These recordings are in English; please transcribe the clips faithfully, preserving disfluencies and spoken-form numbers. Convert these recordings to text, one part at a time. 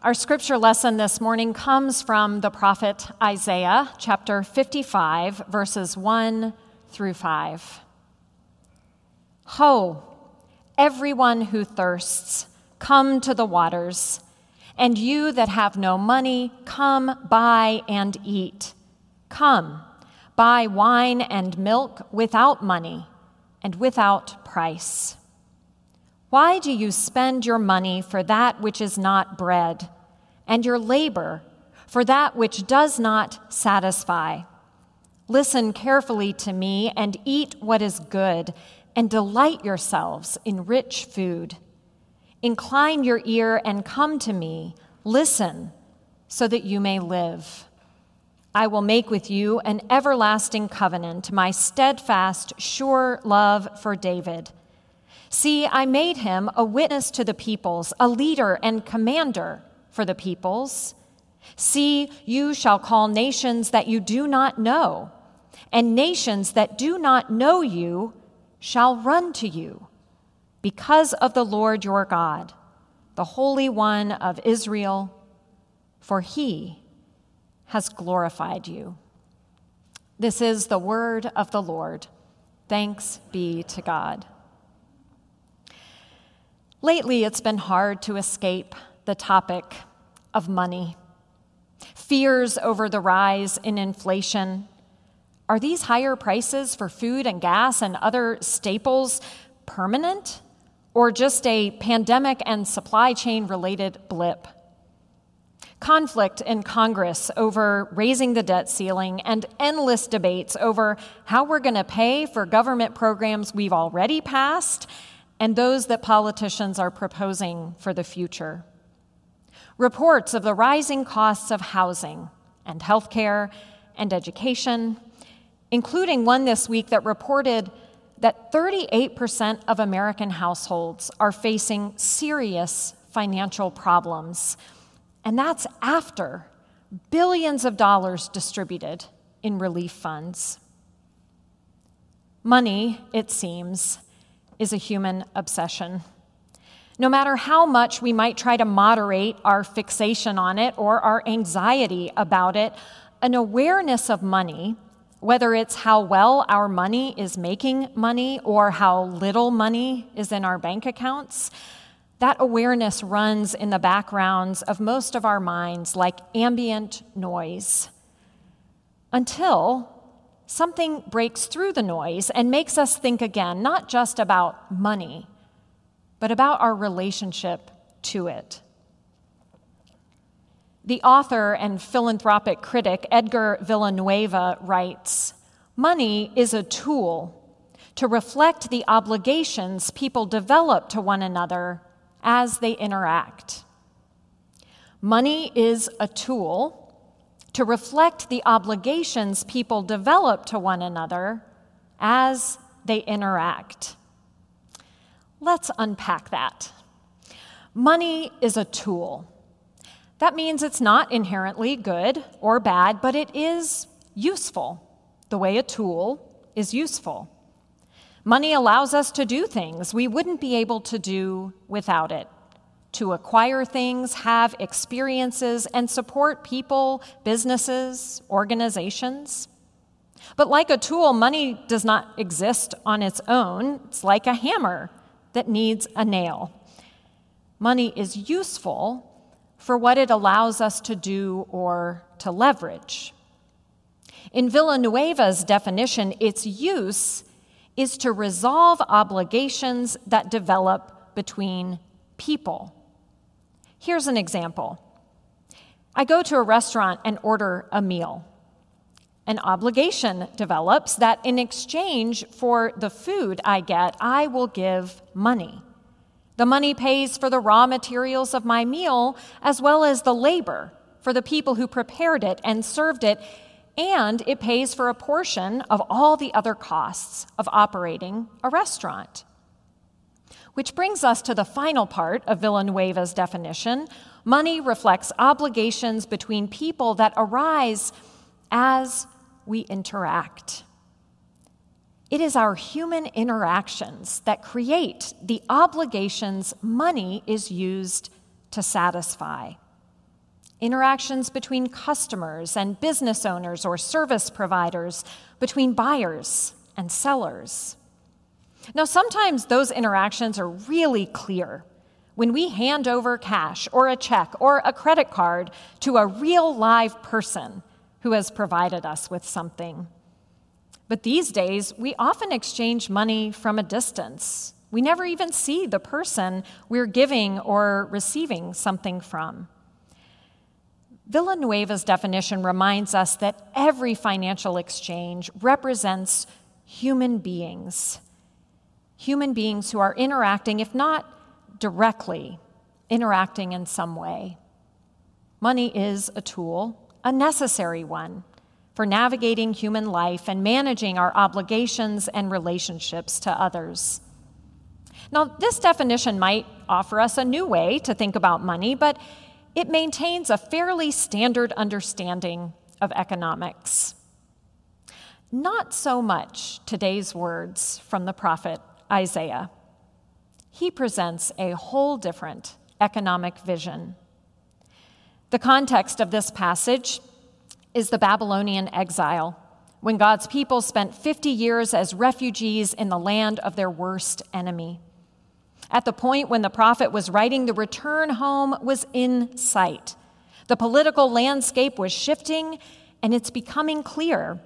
Our scripture lesson this morning comes from the prophet Isaiah, chapter fifty-five, verses one through five. Ho, everyone who thirsts, come to the waters, and you that have no money, come buy and eat. Come, buy wine and milk without money and without price. Why do you spend your money for that which is not bread, and your labor for that which does not satisfy? Listen carefully to me and eat what is good, and delight yourselves in rich food. Incline your ear and come to me, listen, so that you may live. I will make with you an everlasting covenant, my steadfast, sure love for David. See, I made him a witness to the peoples, a leader and commander for the peoples. See, you shall call nations that you do not know, and nations that do not know you shall run to you because of the Lord your God, the Holy One of Israel, for he has glorified you. This is the word of the Lord. Thanks be to God. Lately, it's been hard to escape the topic of money. Fears over the rise in inflation. Are these higher prices for food and gas and other staples permanent, or just a pandemic and supply chain related blip? Conflict in Congress over raising the debt ceiling and endless debates over how we're going to pay for government programs we've already passed and those that politicians are proposing for the future. Reports of the rising costs of housing and healthcare and education, including one this week that reported that thirty-eight percent of American households are facing serious financial problems, and that's after billions of dollars distributed in relief funds. Money, it seems, is a human obsession. No matter how much we might try to moderate our fixation on it or our anxiety about it, an awareness of money, whether it's how well our money is making money or how little money is in our bank accounts, that awareness runs in the backgrounds of most of our minds like ambient noise, until something breaks through the noise and makes us think again, not just about money, but about our relationship to it. The author and philanthropic critic Edgar Villanueva writes, "Money is a tool to reflect the obligations people develop to one another as they interact." Money is a tool to reflect the obligations people develop to one another as they interact. Let's unpack that. Money is a tool. That means it's not inherently good or bad, but it is useful, the way a tool is useful. Money allows us to do things we wouldn't be able to do without it. To acquire things, have experiences, and support people, businesses, organizations. But like a tool, money does not exist on its own. It's like a hammer that needs a nail. Money is useful for what it allows us to do or to leverage. In Villanueva's definition, its use is to resolve obligations that develop between people. Here's an example. I go to a restaurant and order a meal. An obligation develops that in exchange for the food I get, I will give money. The money pays for the raw materials of my meal, as well as the labor for the people who prepared it and served it, and it pays for a portion of all the other costs of operating a restaurant. Which brings us to the final part of Villanueva's definition. Money reflects obligations between people that arise as we interact. It is our human interactions that create the obligations money is used to satisfy. interactions between customers and business owners or service providers, between buyers and sellers. Now, sometimes those interactions are really clear. When we hand over cash or a check or a credit card to a real live person who has provided us with something. But these days, we often exchange money from a distance. We never even see the person we're giving or receiving something from. Villanueva's definition reminds us that every financial exchange represents human beings. Human beings who are interacting, if not directly, interacting in some way. Money is a tool, a necessary one, for navigating human life and managing our obligations and relationships to others. Now, this definition might offer us a new way to think about money, but it maintains a fairly standard understanding of economics. Not so much today's words from the prophet Isaiah. He presents a whole different economic vision. The context of this passage is the Babylonian exile, when God's people spent fifty years as refugees in the land of their worst enemy. At the point when the prophet was writing, the return home was in sight. The political landscape was shifting, and it's becoming clear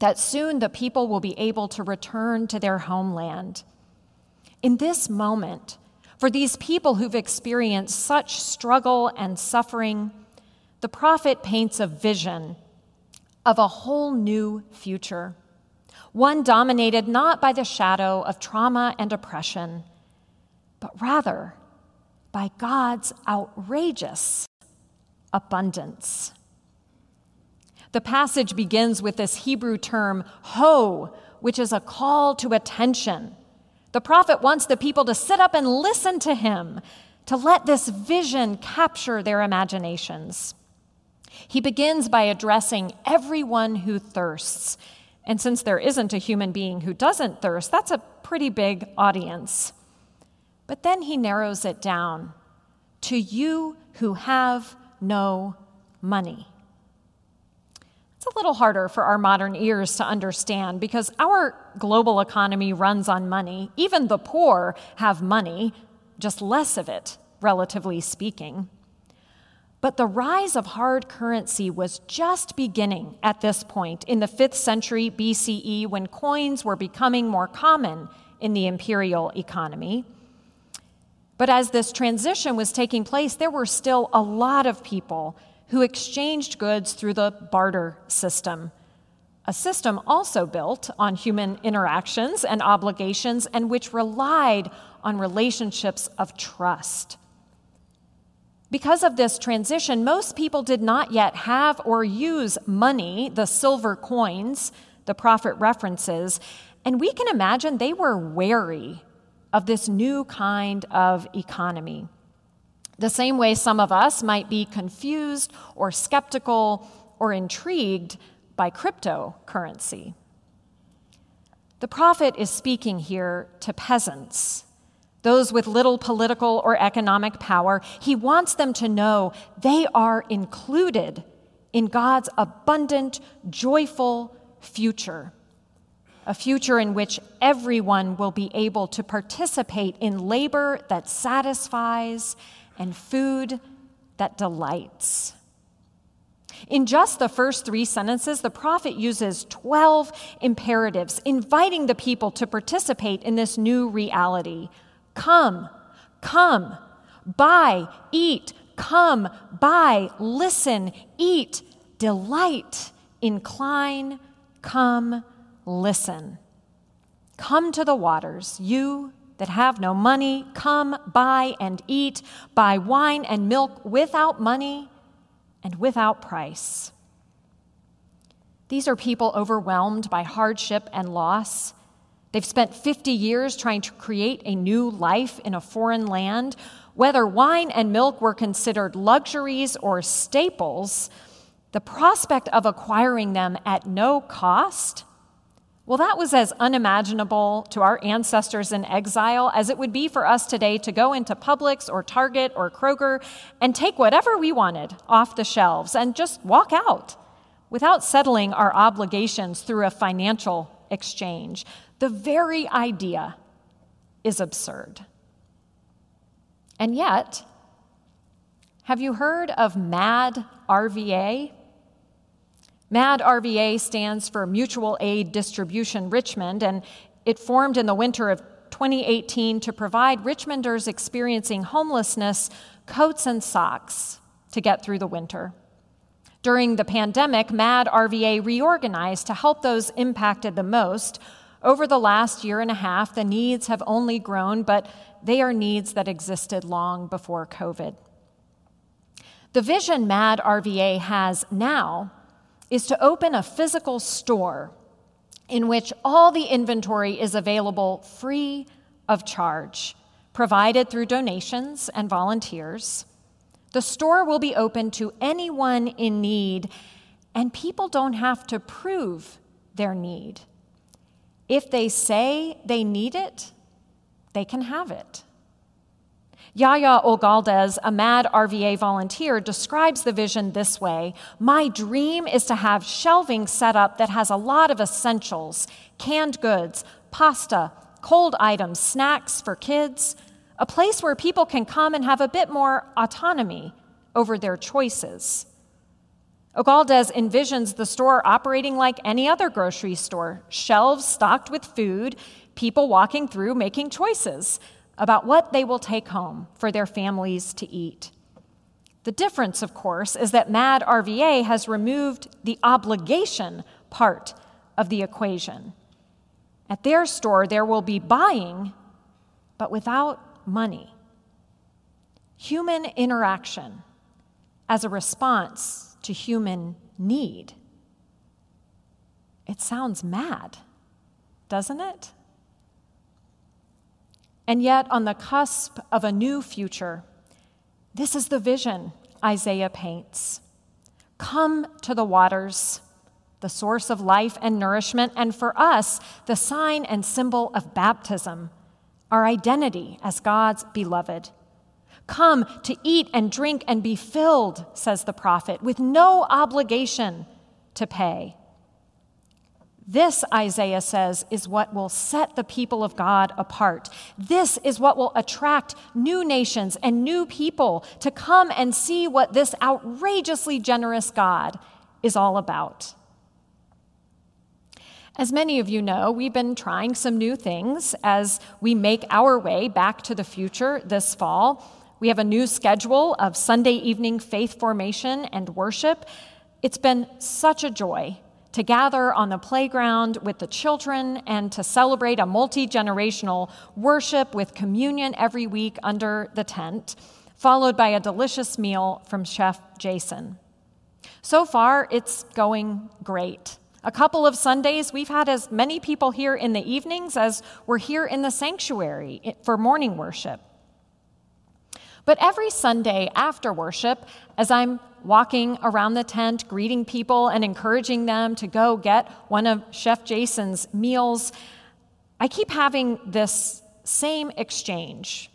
that soon the people will be able to return to their homeland. In this moment, for these people who've experienced such struggle and suffering, the prophet paints a vision of a whole new future, one dominated not by the shadow of trauma and oppression, but rather by God's outrageous abundance. The passage begins with this Hebrew term, ho, which is a call to attention. The prophet wants the people to sit up and listen to him, to let this vision capture their imaginations. He begins by addressing everyone who thirsts. And since there isn't a human being who doesn't thirst, that's a pretty big audience. But then he narrows it down to you who have no money. It's a little harder for our modern ears to understand because our global economy runs on money. Even the poor have money, just less of it, relatively speaking. But the rise of hard currency was just beginning at this point in the fifth century B C E when coins were becoming more common in the imperial economy. But as this transition was taking place, there were still a lot of people who exchanged goods through the barter system, a system also built on human interactions and obligations and which relied on relationships of trust. Because of this transition, most people did not yet have or use money, the silver coins the prophet references, and we can imagine they were wary of this new kind of economy. The same way some of us might be confused or skeptical or intrigued by cryptocurrency. The prophet is speaking here to peasants, those with little political or economic power. He wants them to know they are included in God's abundant, joyful future. A future in which everyone will be able to participate in labor that satisfies and food that delights. In just the first three sentences, the prophet uses twelve imperatives, inviting the people to participate in this new reality. Come, come, buy, eat, come, buy, listen, eat, delight, incline, come, listen. Come to the waters, you that have no money, come buy and eat, buy wine and milk without money and without price. These are people overwhelmed by hardship and loss. They've spent fifty years trying to create a new life in a foreign land. Whether wine and milk were considered luxuries or staples, the prospect of acquiring them at no cost Well, that was as unimaginable to our ancestors in exile as it would be for us today to go into Publix or Target or Kroger and take whatever we wanted off the shelves and just walk out without settling our obligations through a financial exchange. The very idea is absurd. And yet, have you heard of MAD R V A? MAD R V A stands for Mutual Aid Distribution Richmond, and it formed in the winter of twenty eighteen to provide Richmonders experiencing homelessness coats and socks to get through the winter. During the pandemic, MAD R V A reorganized to help those impacted the most. Over the last year and a half, the needs have only grown, but they are needs that existed long before COVID. The vision MAD R V A has now is to open a physical store in which all the inventory is available free of charge, provided through donations and volunteers. The store will be open to anyone in need, and people don't have to prove their need. If they say they need it, they can have it. Yaya O'Galdez, a MAD R V A volunteer, describes the vision this way: "My dream is to have shelving set up that has a lot of essentials, canned goods, pasta, cold items, snacks for kids, a place where people can come and have a bit more autonomy over their choices." O'Galdez envisions the store operating like any other grocery store, shelves stocked with food, people walking through making choices about what they will take home for their families to eat. The difference, of course, is that MAD R V A has removed the obligation part of the equation. At their store, there will be buying, but without money. Human interaction as a response to human need. It sounds mad, doesn't it? And yet, on the cusp of a new future, this is the vision Isaiah paints. Come to the waters, the source of life and nourishment, and for us, the sign and symbol of baptism, our identity as God's beloved. Come to eat and drink and be filled, says the prophet, with no obligation to pay. This, Isaiah says, is what will set the people of God apart. This is what will attract new nations and new people to come and see what this outrageously generous God is all about. As many of you know, we've been trying some new things as we make our way back to the future this fall. We have a new schedule of Sunday evening faith formation and worship. It's been such a joy to gather on the playground with the children and to celebrate a multi-generational worship with communion every week under the tent, followed by a delicious meal from Chef Jason. So far, it's going great. A couple of Sundays, we've had as many people here in the evenings as were here in the sanctuary for morning worship. But every Sunday after worship, as I'm walking around the tent, greeting people and encouraging them to go get one of Chef Jason's meals, I keep having this same exchange.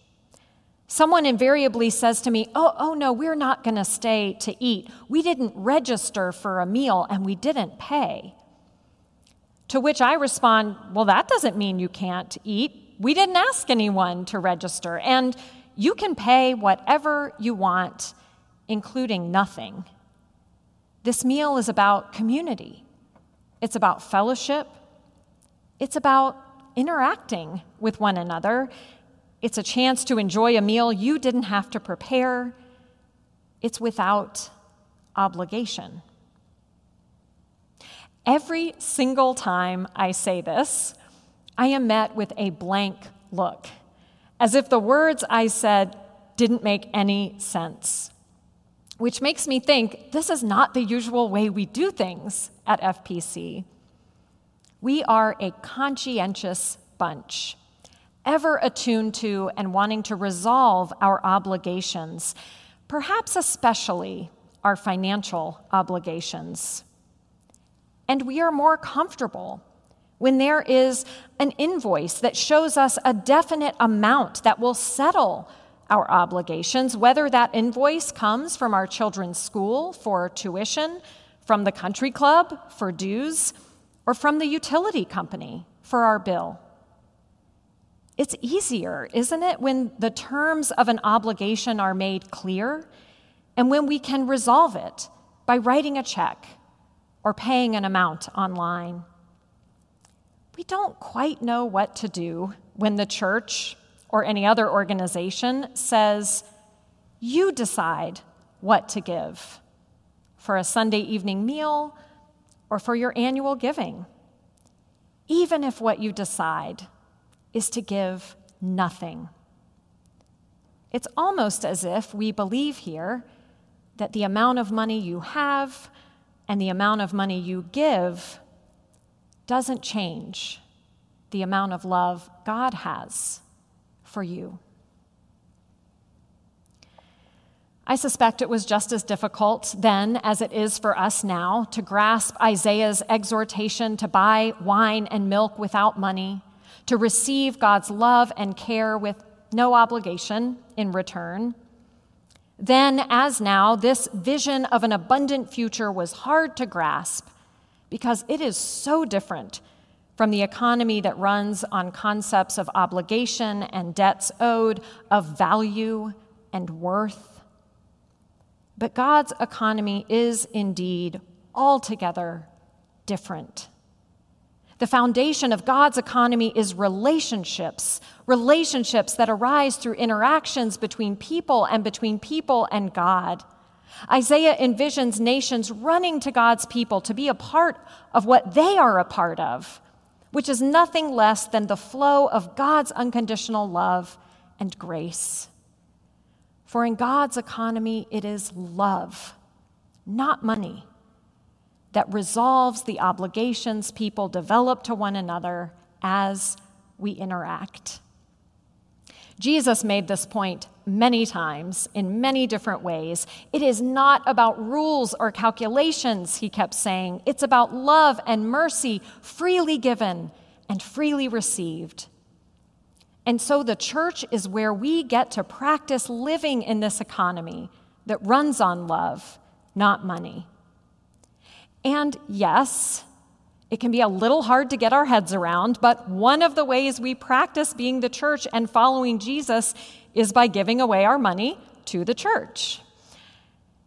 Someone invariably says to me, oh, oh no, we're not going to stay to eat. We didn't register for a meal and we didn't pay. To which I respond, well, that doesn't mean you can't eat. We didn't ask anyone to register. And you can pay whatever you want, including nothing. This meal is about community. It's about fellowship. It's about interacting with one another. It's a chance to enjoy a meal you didn't have to prepare. It's without obligation. Every single time I say this, I am met with a blank look, as if the words I said didn't make any sense, which makes me think this is not the usual way we do things at F P C. We are a conscientious bunch, ever attuned to and wanting to resolve our obligations, perhaps especially our financial obligations. And we are more comfortable when there is an invoice that shows us a definite amount that will settle our obligations, whether that invoice comes from our children's school for tuition, from the country club for dues, or from the utility company for our bill. It's easier, isn't it, when the terms of an obligation are made clear and when we can resolve it by writing a check or paying an amount online. We don't quite know what to do when the church or any other organization says, you decide what to give for a Sunday evening meal or for your annual giving, even if what you decide is to give nothing. It's almost as if we believe here that the amount of money you have and the amount of money you give doesn't change the amount of love God has for you. I suspect it was just as difficult then as it is for us now to grasp Isaiah's exhortation to buy wine and milk without money, to receive God's love and care with no obligation in return. Then, as now, this vision of an abundant future was hard to grasp because it is so different from the economy that runs on concepts of obligation and debts owed, of value and worth. But God's economy is indeed altogether different. The foundation of God's economy is relationships, relationships that arise through interactions between people and between people and God. Isaiah envisions nations running to God's people to be a part of what they are a part of, which is nothing less than the flow of God's unconditional love and grace. For in God's economy, it is love, not money, that resolves the obligations people develop to one another as we interact. Jesus made this point many times in many different ways. It is not about rules or calculations, he kept saying. It's about love and mercy freely given and freely received. And so the church is where we get to practice living in this economy that runs on love, not money. And yes, it can be a little hard to get our heads around, but one of the ways we practice being the church and following Jesus is by giving away our money to the church.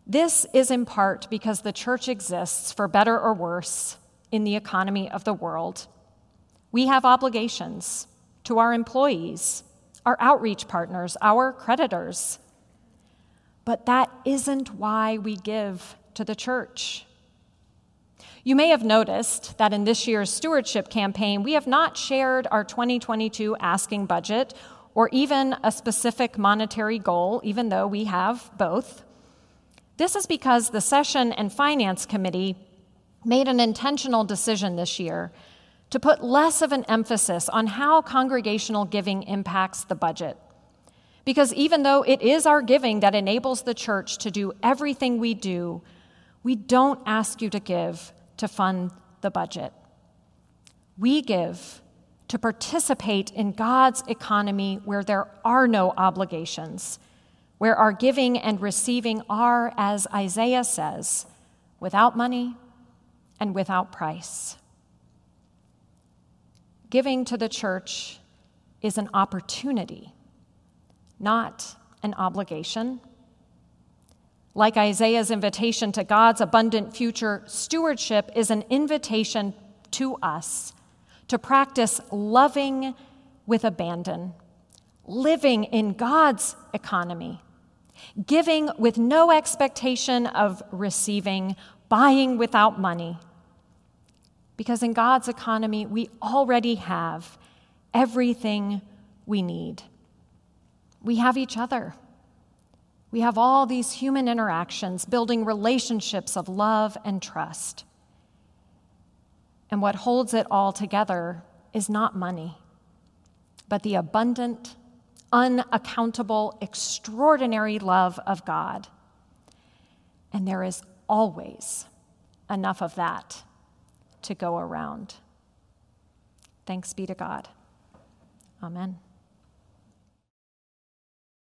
This is in part because the church exists, for better or worse, in the economy of the world. We have obligations to our employees, our outreach partners, our creditors. But that isn't why we give to the church. You may have noticed that in this year's stewardship campaign, we have not shared our twenty twenty-two asking budget or even a specific monetary goal, even though we have both. This is because the Session and Finance Committee made an intentional decision this year to put less of an emphasis on how congregational giving impacts the budget. Because even though it is our giving that enables the church to do everything we do, we don't ask you to give to fund the budget. We give to participate in God's economy where there are no obligations, where our giving and receiving are, as Isaiah says, without money and without price. Giving to the church is an opportunity, not an obligation. Like Isaiah's invitation to God's abundant future, stewardship is an invitation to us to practice loving with abandon, living in God's economy, giving with no expectation of receiving, buying without money. Because in God's economy, we already have everything we need. We have each other. We have all these human interactions, building relationships of love and trust. And what holds it all together is not money, but the abundant, unaccountable, extraordinary love of God. And there is always enough of that to go around. Thanks be to God. Amen.